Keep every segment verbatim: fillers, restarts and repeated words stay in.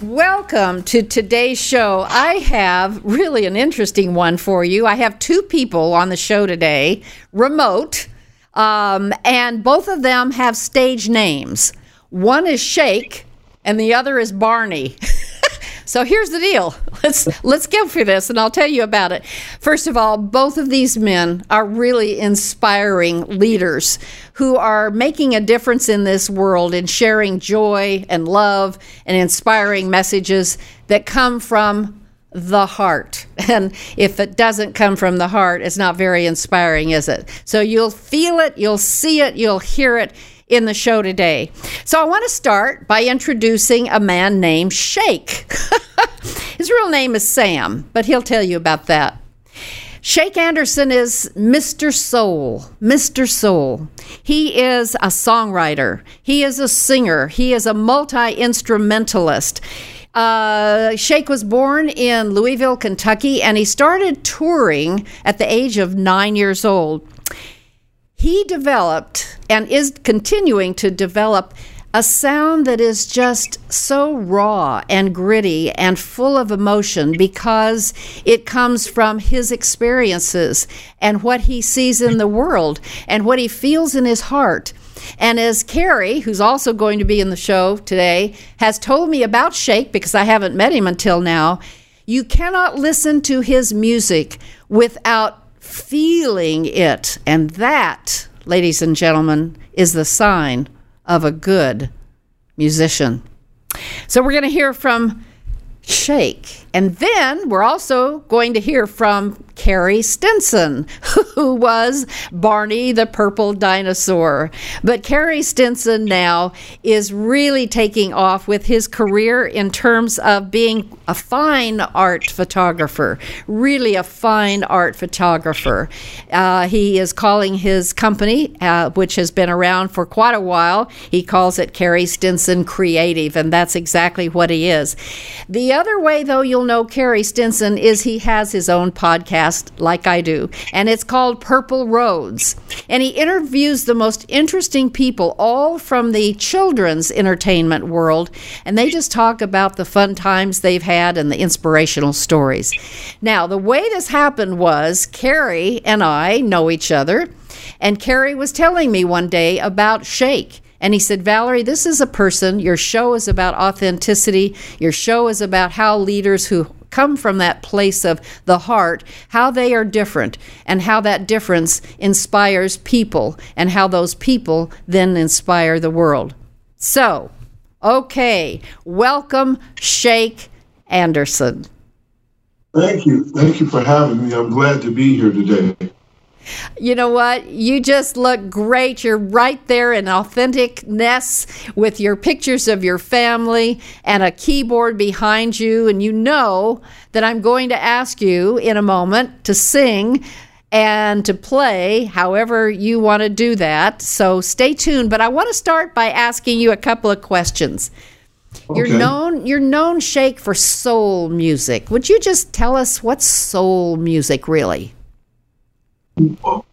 welcome to today's show. I have really an interesting one for you. I have two people on the show today, remote, um, and both of them have stage names. One is Shake, and the other is Barney. So here's the deal. Let's let's go through this, and I'll tell you about it. First of all, both of these men are really inspiring leaders who are making a difference in this world and sharing joy and love and inspiring messages that come from the heart. And if it doesn't come from the heart, it's not very inspiring, is it? So you'll feel it, you'll see it, you'll hear it in the show today. So I want to start by introducing a man named Shake. His real name is Sam, but he'll tell you about that. Shake Anderson is Mister Soul, Mister Soul. He is a songwriter. He is a singer. He is a multi-instrumentalist. Uh, Shake was born in Louisville, Kentucky, and he started touring at the age of nine years old. He developed and is continuing to develop a sound that is just so raw and gritty and full of emotion because it comes from his experiences and what he sees in the world and what he feels in his heart. And as Carey, who's also going to be in the show today, has told me about Shake, because I haven't met him until now, you cannot listen to his music without feeling it. And that, ladies and gentlemen, is the sign of a good musician. So we're going to hear from Shake. And then we're also going to hear from Carey Stinson, who was Barney the Purple Dinosaur. But Carey Stinson now is really taking off with his career in terms of being a fine art photographer, really a fine art photographer. Uh, he is calling his company, uh, which has been around for quite a while, he calls it Carey Stinson Creative, and that's exactly what he is. The other way, though, you'll know Carey Stinson is he has his own podcast, like I do, and it's called Purple Roads. And he interviews the most interesting people, all from the children's entertainment world, and they just talk about the fun times they've had and the inspirational stories. Now, the way this happened was Carey and I know each other, and Carey was telling me one day about Shake. And he said, Valerie, this is a person, your show is about authenticity, your show is about how leaders who come from that place of the heart, how they are different, and how that difference inspires people, and how those people then inspire the world. So, okay, welcome Shake Anderson. Thank you. Thank you for having me. I'm glad to be here today. You know what? You just look great. You're right there in authenticness with your pictures of your family and a keyboard behind you. And you know that I'm going to ask you in a moment to sing and to play however you want to do that. So stay tuned. But I want to start by asking you a couple of questions. Okay. You're known, you're known, Shake, for soul music. Would you just tell us what's soul music really?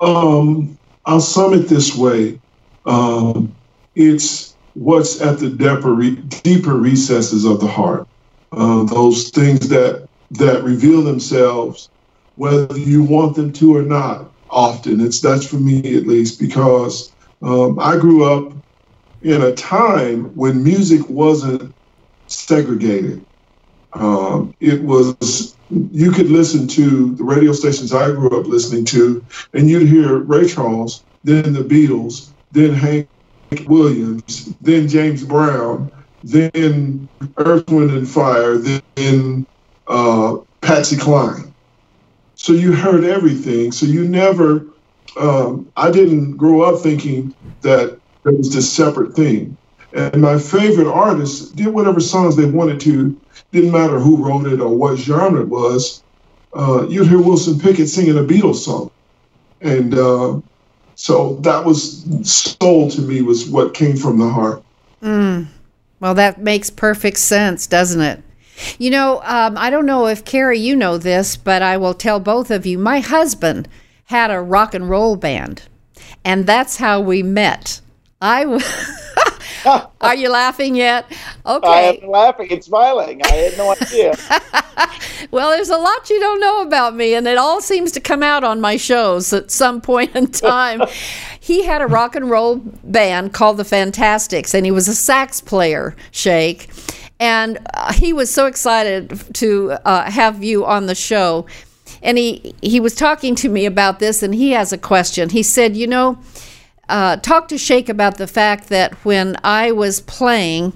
Um, I'll sum it this way. Um, it's what's at the deeper, deeper recesses of the heart. Uh, those things that, that reveal themselves, whether you want them to or not, often. It's that's for me, at least, because um, I grew up in a time when music wasn't segregated. Um, it was... You could listen to the radio stations I grew up listening to, and you'd hear Ray Charles, then the Beatles, then Hank Williams, then James Brown, then Earth, Wind, and Fire, then uh, Patsy Cline. So you heard everything. So you never, um, I didn't grow up thinking that it was this separate thing. And my favorite artists did whatever songs they wanted to, Didn't matter who wrote it or what genre it was. Uh, you'd hear Wilson Pickett singing a Beatles song. And uh, so that was soul to me, was what came from the heart. Mm. Well, that makes perfect sense, doesn't it? You know, um, I don't know if, Carey, you know this, but I will tell both of you, my husband had a rock and roll band, and that's how we met. I was... Are you laughing yet? Okay. I'm laughing and smiling. I had no idea. Well, there's a lot you don't know about me, and it all seems to come out on my shows at some point in time. He had a rock and roll band called the Fantastics, and he was a sax player, Shake. And uh, he was so excited to uh, have you on the show. And he, he was talking to me about this, and he has a question. He said, you know, Uh, talk to Shake about the fact that when I was playing,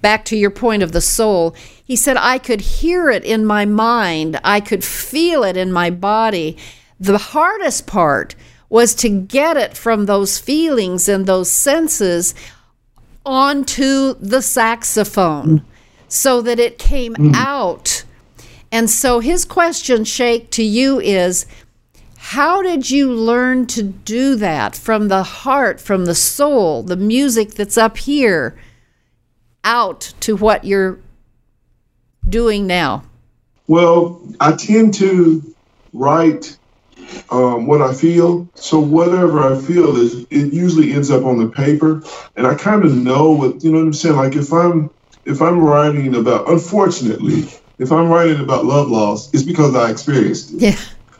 back to your point of the soul, he said, I could hear it in my mind. I could feel it in my body. The hardest part was to get it from those feelings and those senses onto the saxophone so that it came mm-hmm. out. And so his question, Shake, to you is, how did you learn to do that from the heart, from the soul, the music that's up here, out to what you're doing now? Well, I tend to write um, what I feel. So whatever I feel, is it usually ends up on the paper. And I kind of know what, you know what I'm saying? Like if I'm, if I'm writing about, unfortunately, if I'm writing about love loss, it's because I experienced it. Yeah.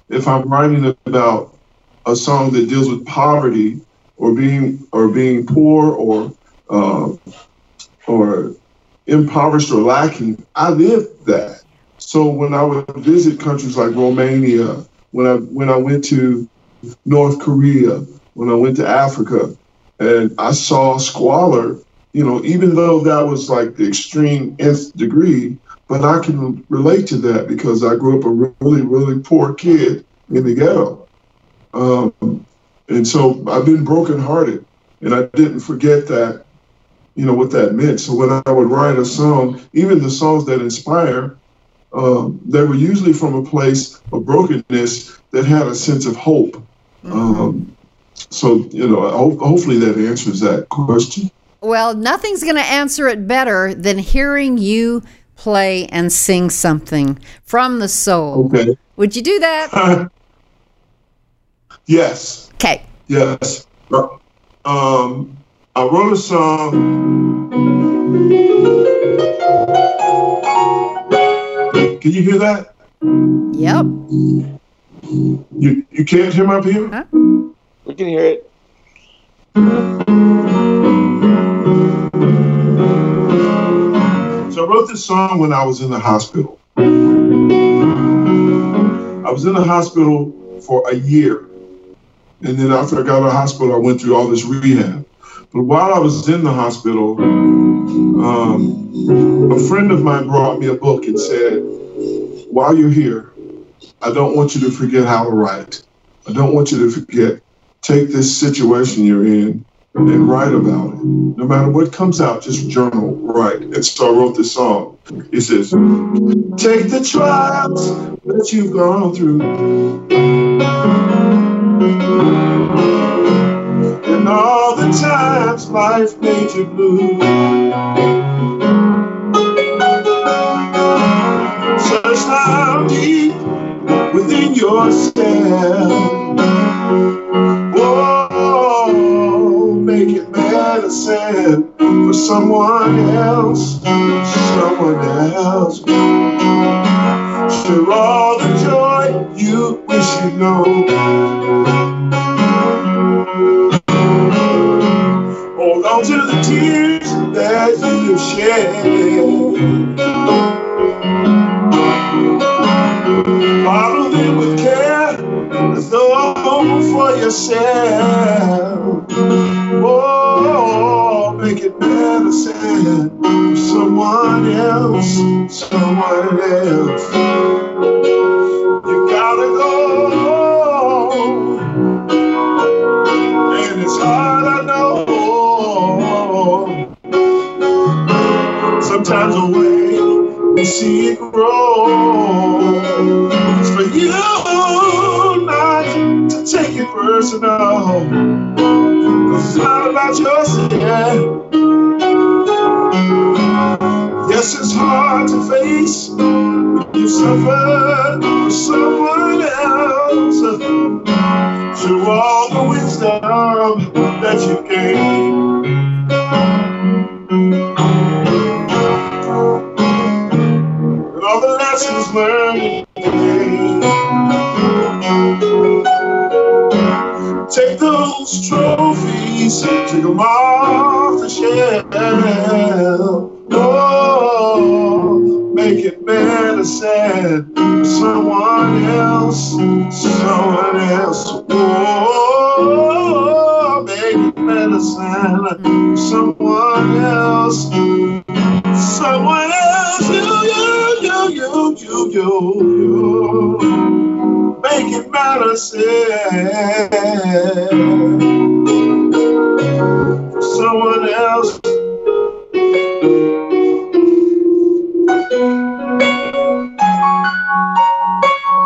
If I'm writing about a song that deals with poverty or being or being poor or uh, or impoverished or lacking, I lived that. So when I would visit countries like Romania, when I when I went to North Korea, when I went to Africa, and I saw squalor, you know, even though that was like the extreme nth degree, but I can relate to that because I grew up a really, really poor kid in the ghetto. Um, and so I've been brokenhearted, and I didn't forget that, you know, what that meant. So when I would write a song, even the songs that inspire, um, they were usually from a place of brokenness that had a sense of hope. Mm-hmm. Um, so, you know, ho- hopefully that answers that question. Well, nothing's going to answer it better than hearing you play and sing something from the soul. Okay. Would you do that? Yes. Okay. Yes. Um, I wrote a song. Can you hear that? Yep. You you can't hear my piano? Huh? We can hear it. So I wrote this song when I was in the hospital. I was in the hospital for a year. And then after I got out of the hospital, I went through all this rehab. But while I was in the hospital, um, a friend of mine brought me a book and said, while you're here, I don't want you to forget how to write. I don't want you to forget. Take this situation you're in and write about it. No matter what comes out, just journal, write. And so I wrote this song. It says, take the trials that you've gone through and all the times life made you blue. Search how deep within yourself. For someone else, someone else. Share all the joy you wish you know. Hold on to the tears that you shed. Bottle them with care, though, for yourself. Oh, make it better said, someone else, someone else. You gotta go, and it's hard, I know. Sometimes away We see it grow. It's for you not to take it personal. It's not about your sin. Yes, it's hard to face when you suffer for someone else. To all the wisdom that you gave. All the lessons learned today. Take those trophies, take them off the shelf. Oh, make it better said for someone else, someone else. Oh, make it better said for someone else, someone else. You, you. You, you, you, you, make it matter, say, someone else.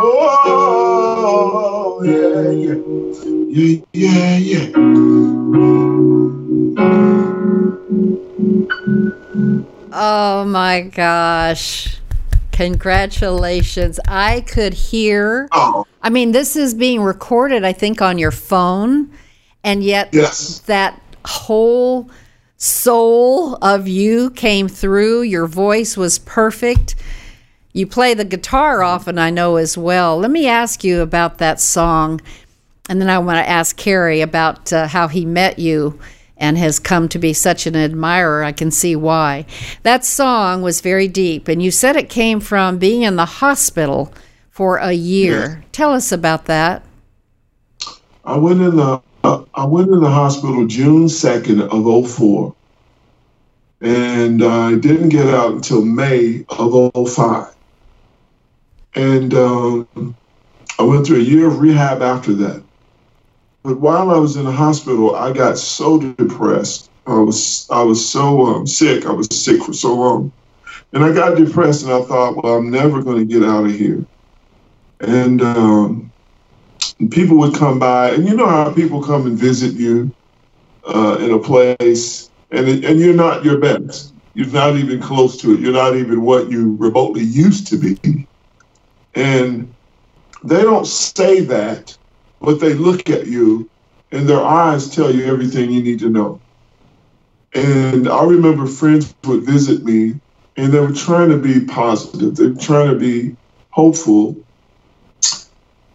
Oh, yeah, yeah, yeah, yeah, yeah. Oh, my gosh. Congratulations. I could hear, oh. I mean, this is being recorded, I think, on your phone, and yet yes. That whole soul of you came through. Your voice was perfect. You play the guitar often, I know, as well. Let me ask you about that song, and then I want to ask Carey about uh, how he met you and has come to be such an admirer. I can see why. That song was very deep, and you said it came from being in the hospital for a year. Yes. Tell us about that. I went in the uh, I went in the hospital June second of oh four, and I didn't get out until May of oh five. And um, I went through a year of rehab after that. But while I was in the hospital, I got so depressed. I was I was so um, sick. I was sick for so long. And I got depressed, and I thought, well, I'm never going to get out of here. And um, people would come by. And you know how people come and visit you uh, in a place, and, and you're not your best. You're not even close to it. You're not even what you remotely used to be. And they don't say that, but they look at you, and their eyes tell you everything you need to know. And I remember friends would visit me, and they were trying to be positive. They were trying to be hopeful,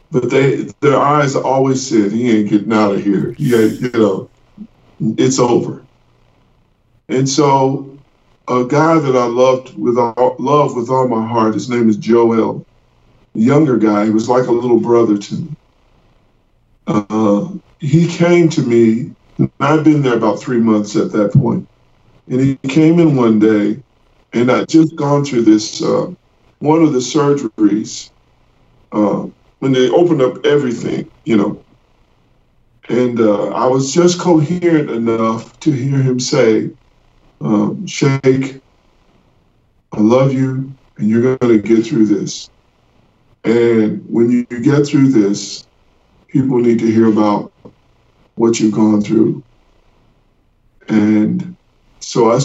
but they their eyes always said, he ain't getting out of here. Yeah, you know, it's over. And so a guy that I loved with all, loved with all my heart, his name is Joel, a younger guy. He was like a little brother to me. Uh, he came to me, and I'd been there about three months at that point, and he came in one day, and I'd just gone through this, uh, one of the surgeries, uh, when they opened up everything, you know, and uh, I was just coherent enough to hear him say, um, Shake, I love you, and you're going to get through this. And when you get through this, people need to hear about what you've gone through. And so I,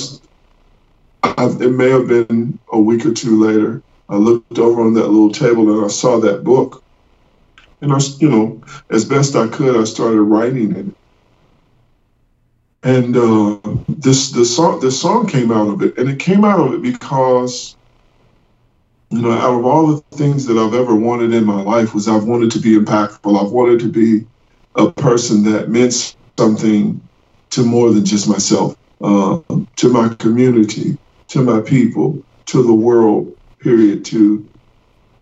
I, it may have been a week or two later, I looked over on that little table and I saw that book. And I, you know, as best I could, I started writing it. And uh, this, this song, this song came out of it. And it came out of it because, you know, out of all the things that I've ever wanted in my life was I've wanted to be impactful. I've wanted to be a person that meant something to more than just myself, uh, to my community, to my people, to the world, period, to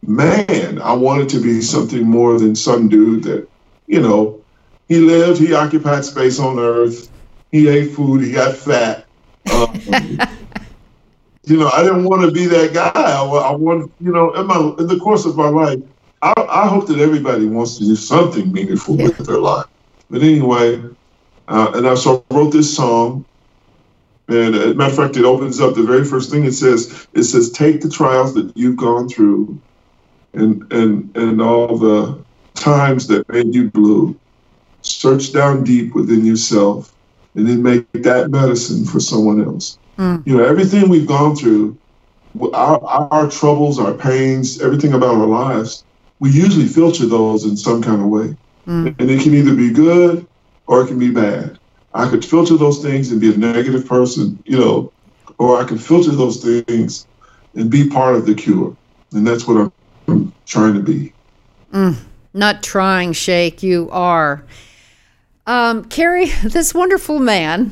man. I wanted to be something more than some dude that, you know, he lived, he occupied space on earth, he ate food, he got fat. Um, You know, I didn't want to be that guy. I, I want, you know, in my in the course of my life, I, I hope that everybody wants to do something meaningful yeah. with their life. But anyway, uh, and I so I wrote this song, And as a matter of fact, it opens up the very first thing it says. It says, take the trials that you've gone through and and and all the times that made you blue. Search down deep within yourself and then make that medicine for someone else. Mm. You know, everything we've gone through, our, our troubles, our pains, everything about our lives, we usually filter those in some kind of way. Mm. And it can either be good or it can be bad. I could filter those things and be a negative person, you know, or I could filter those things and be part of the cure. And that's what I'm, I'm trying to be. Mm. Not trying, Shake, you are. Um, Carey, this wonderful man,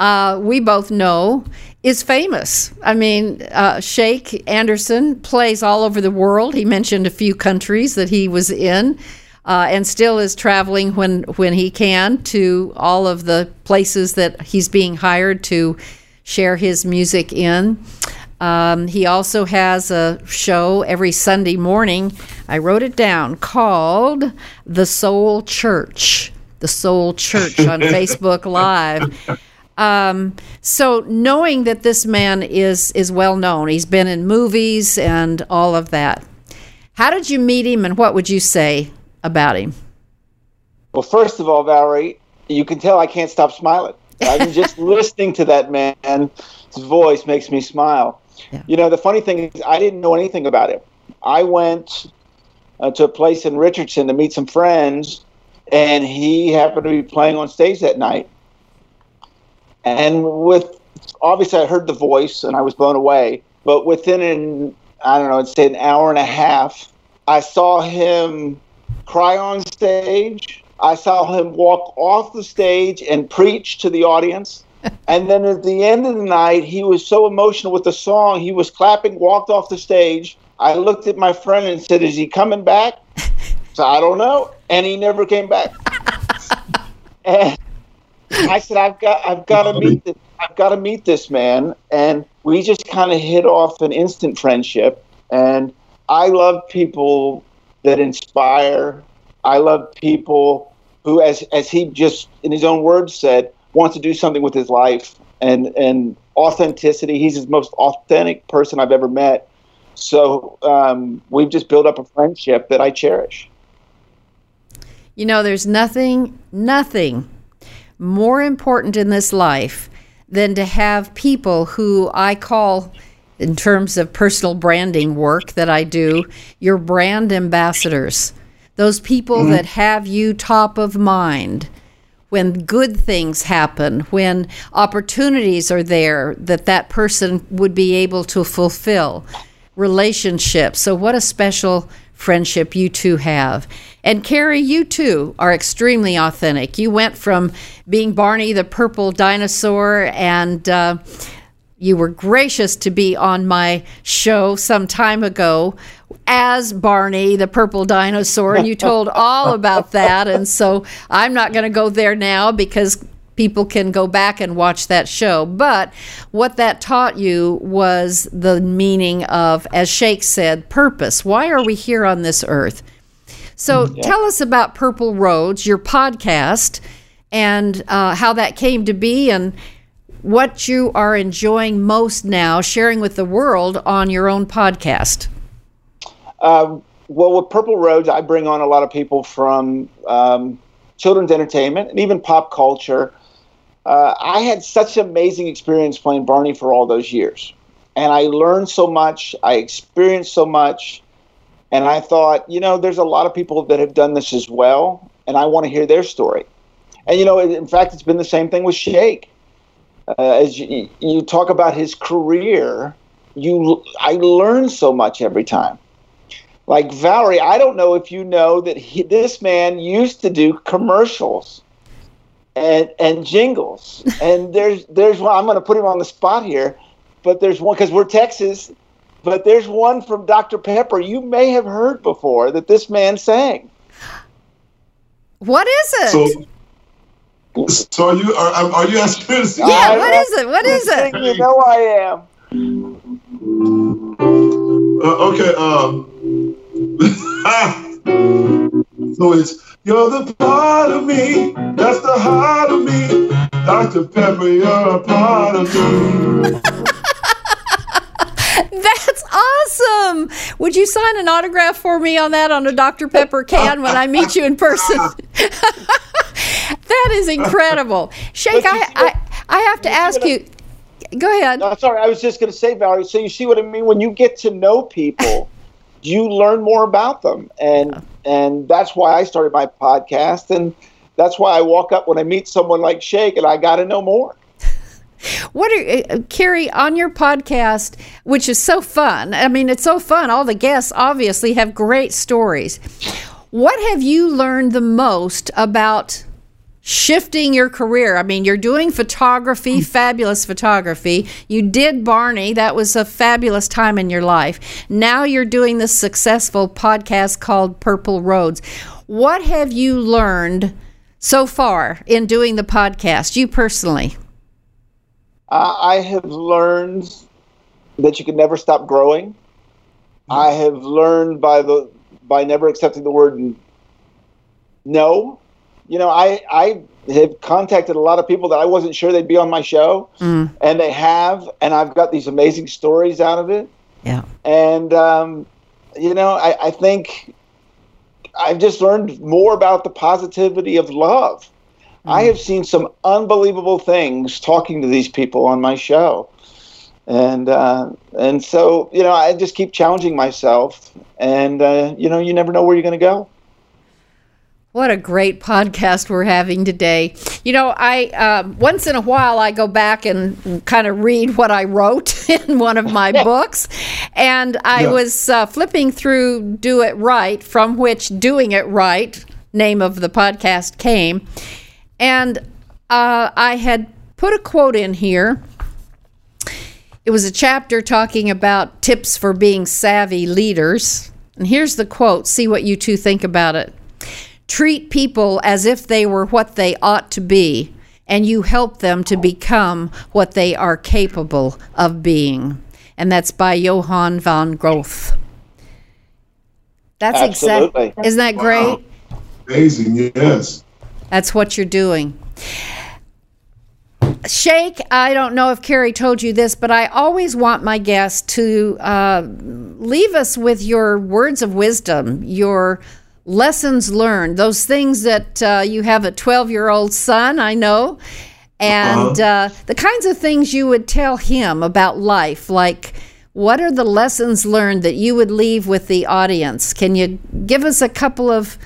uh, we both know, is famous. I mean, uh, Shake Anderson plays all over the world. He mentioned a few countries that he was in, uh, and still is traveling when, when he can to all of the places that he's being hired to share his music in. Um, he also has a show every Sunday morning. I wrote it down, called The Soul Church. The Soul Church on Facebook Live. Um, so knowing that this man is is well known, he's been in movies and all of that. How did you meet him, and what would you say about him? Well, first of all, Valerie, you can tell I can't stop smiling. I'm just listening to that man's voice makes me smile. Yeah. You know, the funny thing is I didn't know anything about him. I went uh, to a place in Richardson to meet some friends, and he happened to be playing on stage that night. And with, obviously I heard the voice and I was blown away, but within an, I don't know, I'd say an hour and a half, I saw him cry on stage. I saw him walk off the stage and preach to the audience. And then at the end of the night, he was so emotional with the song. He was clapping, walked off the stage. I looked at my friend and said, is he coming back? So I don't know. And he never came back. And I said, I've got, I've got to meet this, I've got to meet this man. And we just kind of hit off an instant friendship. And I love people that inspire. I love people who, as as he just in his own words said, wants to do something with his life and and authenticity. He's the most authentic person I've ever met. So um, we've just built up a friendship that I cherish. You know, there's nothing, nothing more important in this life than to have people who I call, in terms of personal branding work that I do, your brand ambassadors. Those people mm-hmm. that have you top of mind when good things happen, when opportunities are there that that person would be able to fulfill, relationships. So what a special friendship you two have. And Carey, you too are extremely authentic. You went from being Barney the purple dinosaur, and uh, you were gracious to be on my show some time ago as Barney the purple dinosaur, and you told all about that. And so I'm not going to go there now because people can go back and watch that show. But what that taught you was the meaning of, as Shake said, purpose. Why are we here on this earth? So yeah. Tell us about Purple Roads, your podcast, and uh, how that came to be, and what you are enjoying most now sharing with the world on your own podcast. Uh, well, with Purple Roads, I bring on a lot of people from um, children's entertainment and even pop culture. Uh, I had such an amazing experience playing Barney for all those years. And I learned so much. I experienced so much. And I thought, you know, there's a lot of people that have done this as well, and I want to hear their story. And, you know, in fact, it's been the same thing with Shake. Uh, as you, you talk about his career, you I learn so much every time. Like, Valerie, I don't know if you know that he, this man used to do commercials and and jingles. And there's there's one, I'm going to put him on the spot here, but there's one, because we're Texas, but there's one from Doctor Pepper you may have heard before that this man sang. What is it? So- So are you are, are you asking us? Yeah, I, what I, is it? What is it? You know I am. Uh, okay. Um. So it's, you're the part of me, that's the heart of me, Doctor Pepper, you're a part of me. That's awesome. Would you sign an autograph for me on that, on a Doctor Pepper can, when I meet you in person? That is incredible. Shake, I, I, I have to ask you. Go ahead. No, sorry, I was just going to say, Valerie, so you see what I mean? When you get to know people, you learn more about them. And and that's why I started my podcast. And that's why I walk up when I meet someone like Shake, and I got to know more. What are, uh, Carey, on your podcast, which is so fun. I mean, it's so fun. All the guests obviously have great stories. What have you learned the most about shifting your career? I mean, you're doing photography, fabulous photography. You did Barney. That was a fabulous time in your life. Now you're doing this successful podcast called Purple Roads. What have you learned so far in doing the podcast, you personally? Uh, I have learned that you can never stop growing. Mm-hmm. I have learned by the by never accepting the word no. You know, I, I have contacted a lot of people that I wasn't sure they'd be on my show, mm. and they have, and I've got these amazing stories out of it. Yeah. And, um, you know, I, I think I've just learned more about the positivity of love. Mm. I have seen some unbelievable things talking to these people on my show. And uh, and so, you know, I just keep challenging myself, and, uh, you know, you never know where you're going to go. What a great podcast we're having today. You know, I um, once in a while I go back and kind of read what I wrote in one of my books. And I yeah. was uh, flipping through Do It Right, from which Doing It Right, name of the podcast, came. And uh, I had put a quote in here. It was a chapter talking about tips for being savvy leaders. And here's the quote. See what you two think about it. Treat people as if they were what they ought to be, and you help them to become what they are capable of being. And that's by Johann von Goethe. That's exactly. Isn't that wow. great? Amazing, yes. That's what you're doing. Shake, I don't know if Carey told you this, but I always want my guests to uh, leave us with your words of wisdom, your lessons learned, those things that uh, you have a twelve-year-old son, I know, and uh-huh. uh, the kinds of things you would tell him about life, like what are the lessons learned that you would leave with the audience? Can you give us a couple of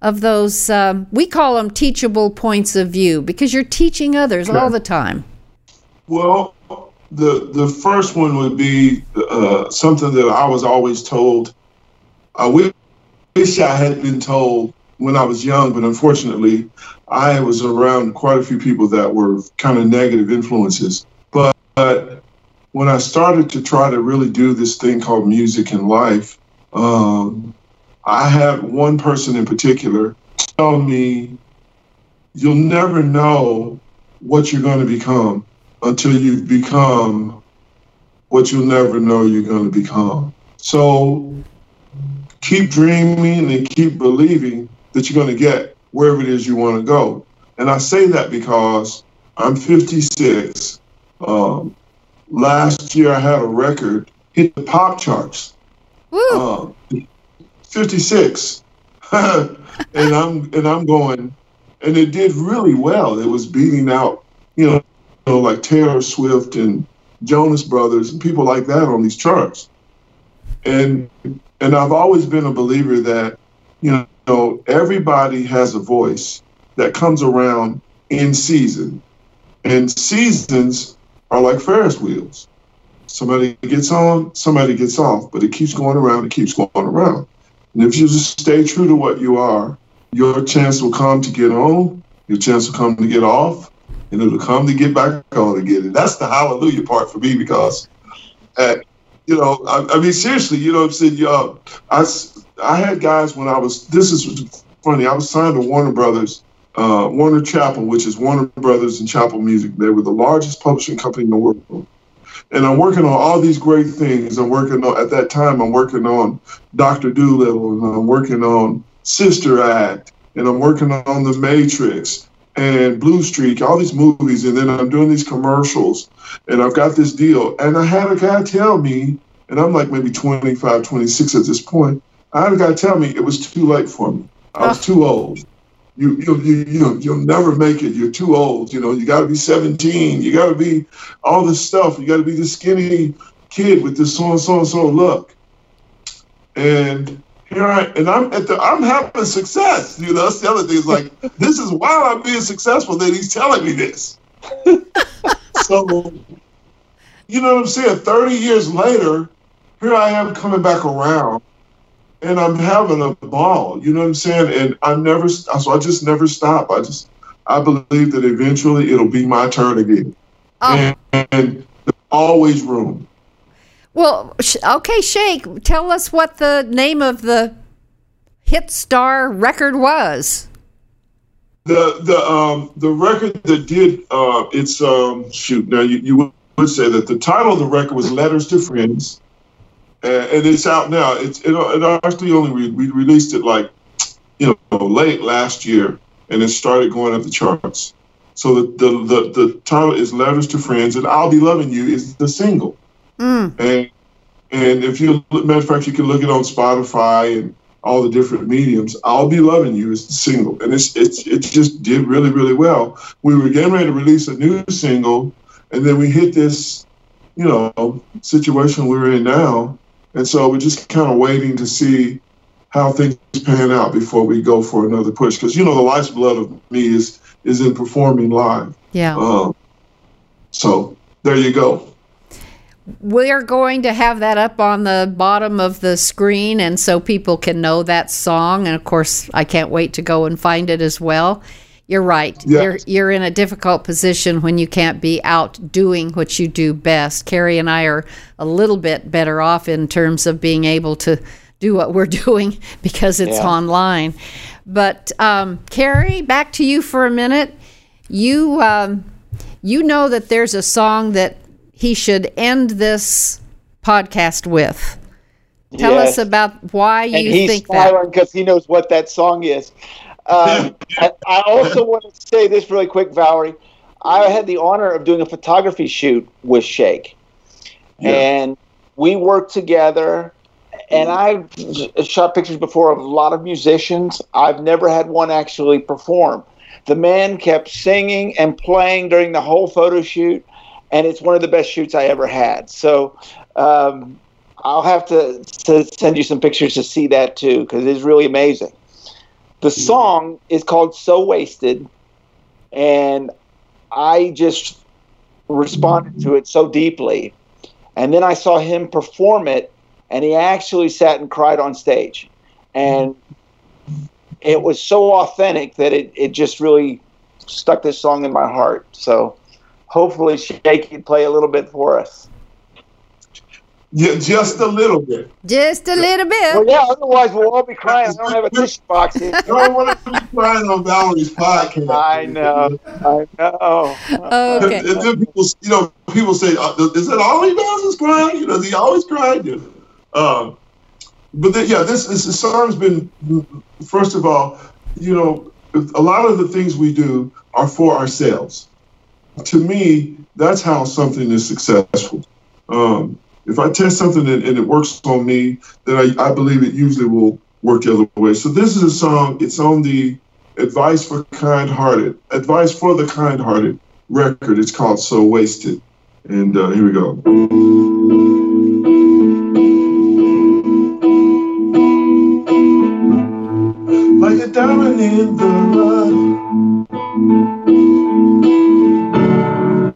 of those, um, we call them teachable points of view, because you're teaching others sure. all the time. Well, the, the first one would be uh, something that I was always told. I wish I wish I had been told when I was young, but unfortunately, I was around quite a few people that were kind of negative influences. But, but when I started to try to really do this thing called music and life, um, I had one person in particular tell me, you'll never know what you're going to become until you become what you'll never know you're going to become. So keep dreaming and keep believing that you're going to get wherever it is you want to go. And I say that because I'm fifty-six. Um, last year I had a record hit the pop charts. Um, fifty-six, and I'm and I'm going, and it did really well. It was beating out, you know, you know, like Taylor Swift and Jonas Brothers and people like that on these charts, and. And I've always been a believer that, you know, everybody has a voice that comes around in season. And seasons are like Ferris wheels. Somebody gets on, somebody gets off, but it keeps going around, it keeps going around. And if you just stay true to what you are, your chance will come to get on, your chance will come to get off, and it'll come to get back on again. And that's the hallelujah part for me, because at You know, I, I mean, seriously, you know what I'm saying? Yo, I, I had guys when I was, this is funny, I was signed to Warner Brothers, uh, Warner Chapel, which is Warner Brothers and Chapel Music. They were the largest publishing company in the world. And I'm working on all these great things. I'm working on, at that time, I'm working on Doctor Dolittle, and I'm working on Sister Act, and I'm working on The Matrix, and Blue Streak, all these movies, and then I'm doing these commercials, and I've got this deal. And I had a guy tell me, and I'm like maybe twenty-five, twenty-six at this point, I had a guy tell me it was too late for me. I was too old. You, you, you, you know, you'll never make it. You're too old. You know, you got to be seventeen. You got to be all this stuff. You got to be this skinny kid with this so and so and so look. And here I and I'm at the I'm having success. You know, that's the other thing. It's like this is while I'm being successful that he's telling me this. So, you know what I'm saying? Thirty years later, here I am coming back around. And I'm having a ball, you know what I'm saying? And I never, so I just never stop. I just, I believe that eventually it'll be my turn again. Oh. And, and there's always room. Well, okay, Shake, tell us what the name of the hit star record was. The the um the record that did uh it's um shoot now you you would say that the title of the record was Letters to Friends. And it's out now. It's it, it actually only re, we released it like you know late last year, and it started going up the charts. So the the the, the title is Letters to Friends, and I'll Be Loving You is the single. Mm. And and if you matter of fact, you can look it on Spotify and all the different mediums. I'll Be Loving You is the single, and it's it's it just did really really well. We were getting ready to release a new single, and then we hit this you know situation we're in now. And so we're just kind of waiting to see how things pan out before we go for another push. Because, you know, the lifeblood of me is is in performing live. Yeah. Um, so there you go. We're going to have that up on the bottom of the screen, and so people can know that song. And, of course, I can't wait to go and find it as well. You're right. Yes. You're, you're in a difficult position when you can't be out doing what you do best. Carey and I are a little bit better off in terms of being able to do what we're doing because it's yeah. online. But um, Carey, back to you for a minute. You um, you know that there's a song that he should end this podcast with. Tell yes. us about why and you think that. He's because he knows what that song is. Um, I also want to say this really quick, Valerie. I had the honor of doing a photography shoot with Shake. Yeah. And we worked together, and I've shot pictures before of a lot of musicians. I've never had one actually perform. The man kept singing and playing during the whole photo shoot, and it's one of the best shoots I ever had. So um, I'll have to, to send you some pictures to see that too, because it's really amazing. The song is called So Wasted, and I just responded to it so deeply. And then I saw him perform it, and he actually sat and cried on stage. And it was so authentic that it, it just really stuck this song in my heart. So hopefully Shake can play a little bit for us. Yeah, just a little bit. Just a little bit. Well, yeah, otherwise we'll all be crying. I don't have a tissue box here. I don't want to be crying on Valerie's podcast. I know. I know. Okay. And, and then people, you know, people say, is it all he does is crying? You know, is he always crying? You know? Um, but then, yeah, this, this song's been, first of all, you know, a lot of the things we do are for ourselves. To me, that's how something is successful. Um, If I test something and, and it works on me, then I, I believe it usually will work the other way. So this is a song. It's on the Advice for Kind-Hearted, Advice for the Kind-Hearted record. It's called So Wasted. And uh, here we go. Like a diamond in the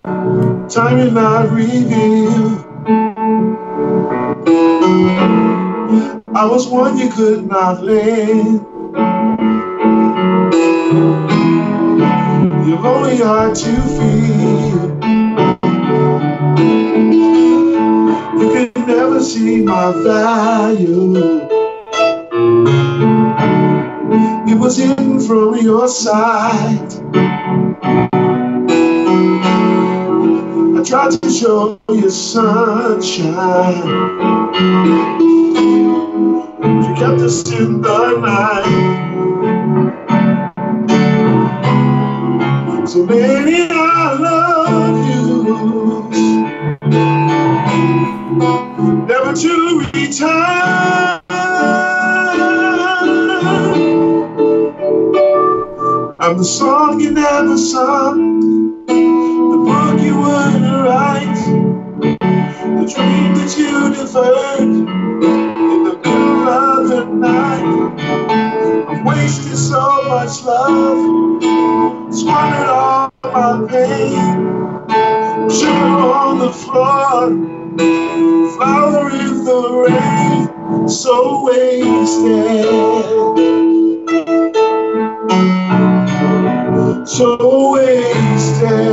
rough, time you're not revealed. I was one you could not live. You're only hard to feel. You can never see my value. It was hidden from your sight. I tried to show you sunshine. You kept us in the night. time. I'm the song you never sung, the book you wouldn't write, the dream that you deferred in the middle of the night. I've wasted so much love, squandered all my pain, sugar on the floor, flower in the rain, so wasted, so wasted.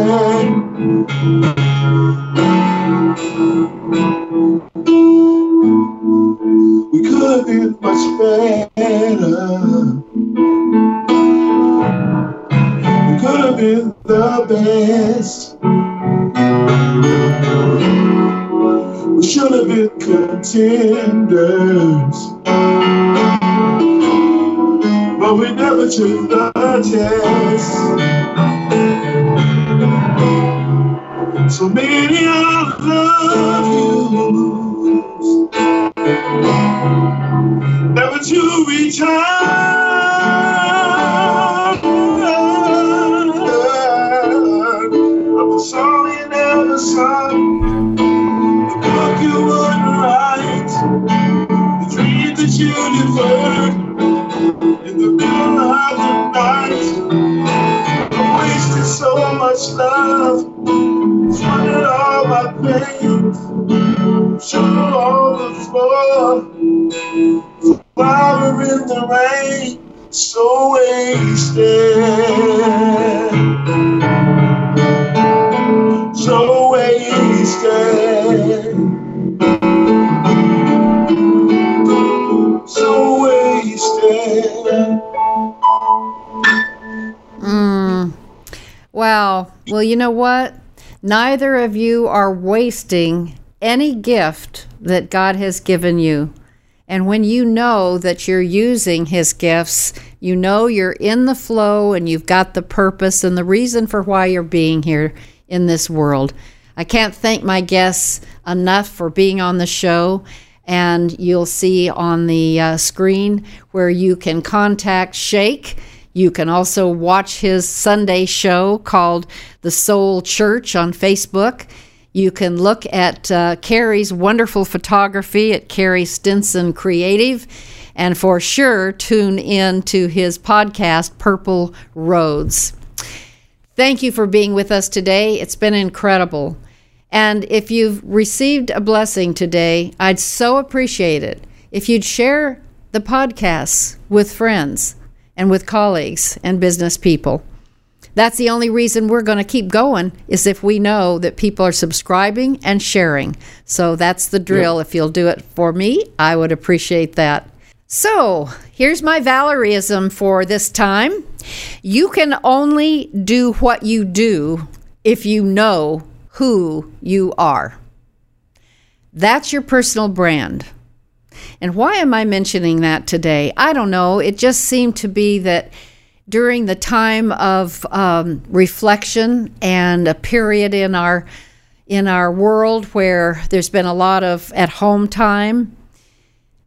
We could have been much better. We could have been the best. We should have been contenders, but we never took the test. So many other views, never to return. I'm sorry you never saw. Deferred in the middle of the night. I wasted so much love, squandered all my pain, sugar on the floor, flower in the rain, so wasted, so wasted. Mm. Wow. Well, you know what? Neither of you are wasting any gift that God has given you. And when you know that you're using his gifts, you know you're in the flow and you've got the purpose and the reason for why you're being here in this world. I can't thank my guests enough for being on the show. And you'll see on the uh, screen where you can contact Shake. You can also watch his Sunday show called The Soul Church on Facebook. You can look at uh, Carey's wonderful photography at Carey Stinson Creative. And for sure, tune in to his podcast, Purple Roads. Thank you for being with us today. It's been incredible. And if you've received a blessing today, I'd so appreciate it if you'd share the podcasts with friends and with colleagues and business people. That's the only reason we're going to keep going, is if we know that people are subscribing and sharing. So that's the drill. Yep. If you'll do it for me, I would appreciate that. So here's my Valerieism for this time. You can only do what you do if you know who you are. That's your personal brand. And why am I mentioning that today? I don't know. It just seemed to be that during the time of um, reflection and a period in our in our world where there's been a lot of at-home time,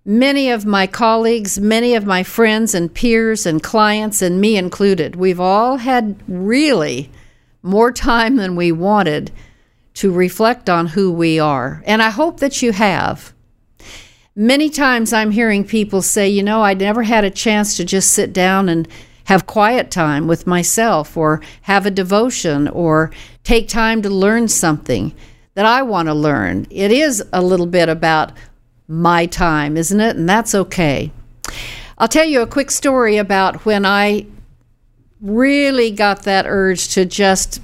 many of my colleagues, many of my friends and peers and clients, and me included, we've all had really more time than we wanted to reflect on who we are. And I hope that you have. Many times I'm hearing people say, you know, I never had a chance to just sit down and have quiet time with myself, or have a devotion, or take time to learn something that I want to learn. It is a little bit about my time, isn't it? And that's okay. I'll tell you a quick story about when I really got that urge to just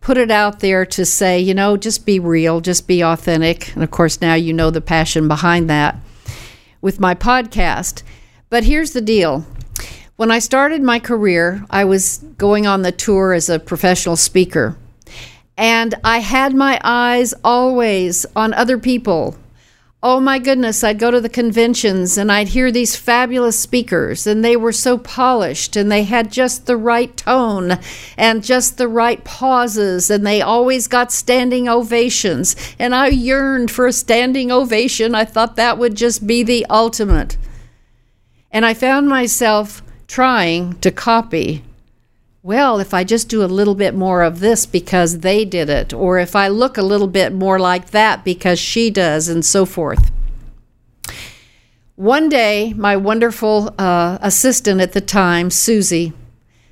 put it out there, to say, you know, just be real, just be authentic. And of course, now you know the passion behind that with my podcast. But here's the deal. When I started my career, I was going on the tour as a professional speaker. And I had my eyes always on other people, oh my goodness, I'd go to the conventions and I'd hear these fabulous speakers, and they were so polished, and they had just the right tone and just the right pauses, and they always got standing ovations. And I yearned for a standing ovation. I thought that would just be the ultimate. And I found myself trying to copy. Well, if I just do a little bit more of this because they did it, or if I look a little bit more like that because she does, and so forth. One day, my wonderful uh, assistant at the time, Susie,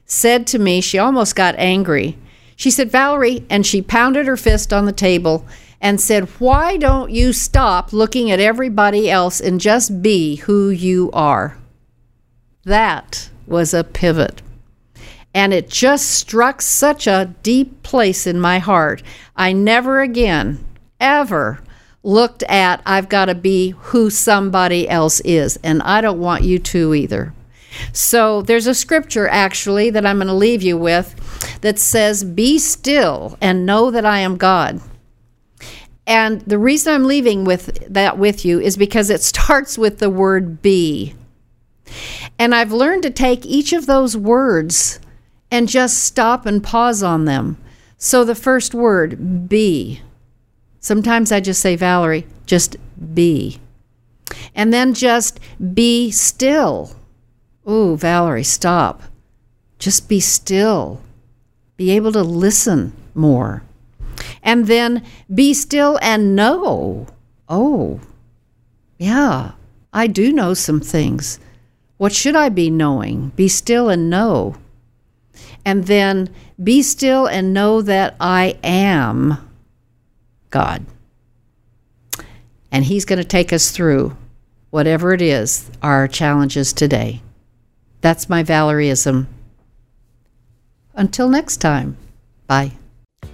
said to me, she almost got angry. She said, Valerie, and she pounded her fist on the table and said, why don't you stop looking at everybody else and just be who you are? That was a pivot. And it just struck such a deep place in my heart. I never again, ever looked at, I've got to be who somebody else is. And I don't want you to either. So there's a scripture, actually, that I'm going to leave you with that says, be still and know that I am God. And the reason I'm leaving with that with you is because it starts with the word be. And I've learned to take each of those words and just stop and pause on them. So the first word, be. Sometimes I just say, Valerie, just be. And then just be still. Ooh, Valerie, stop. Just be still. Be able to listen more. And then be still and know. Oh, yeah, I do know some things. What should I be knowing? Be still and know. And then be still and know that I am God. And he's going to take us through whatever it is our challenges today. That's my Valerieism. Until next time, bye.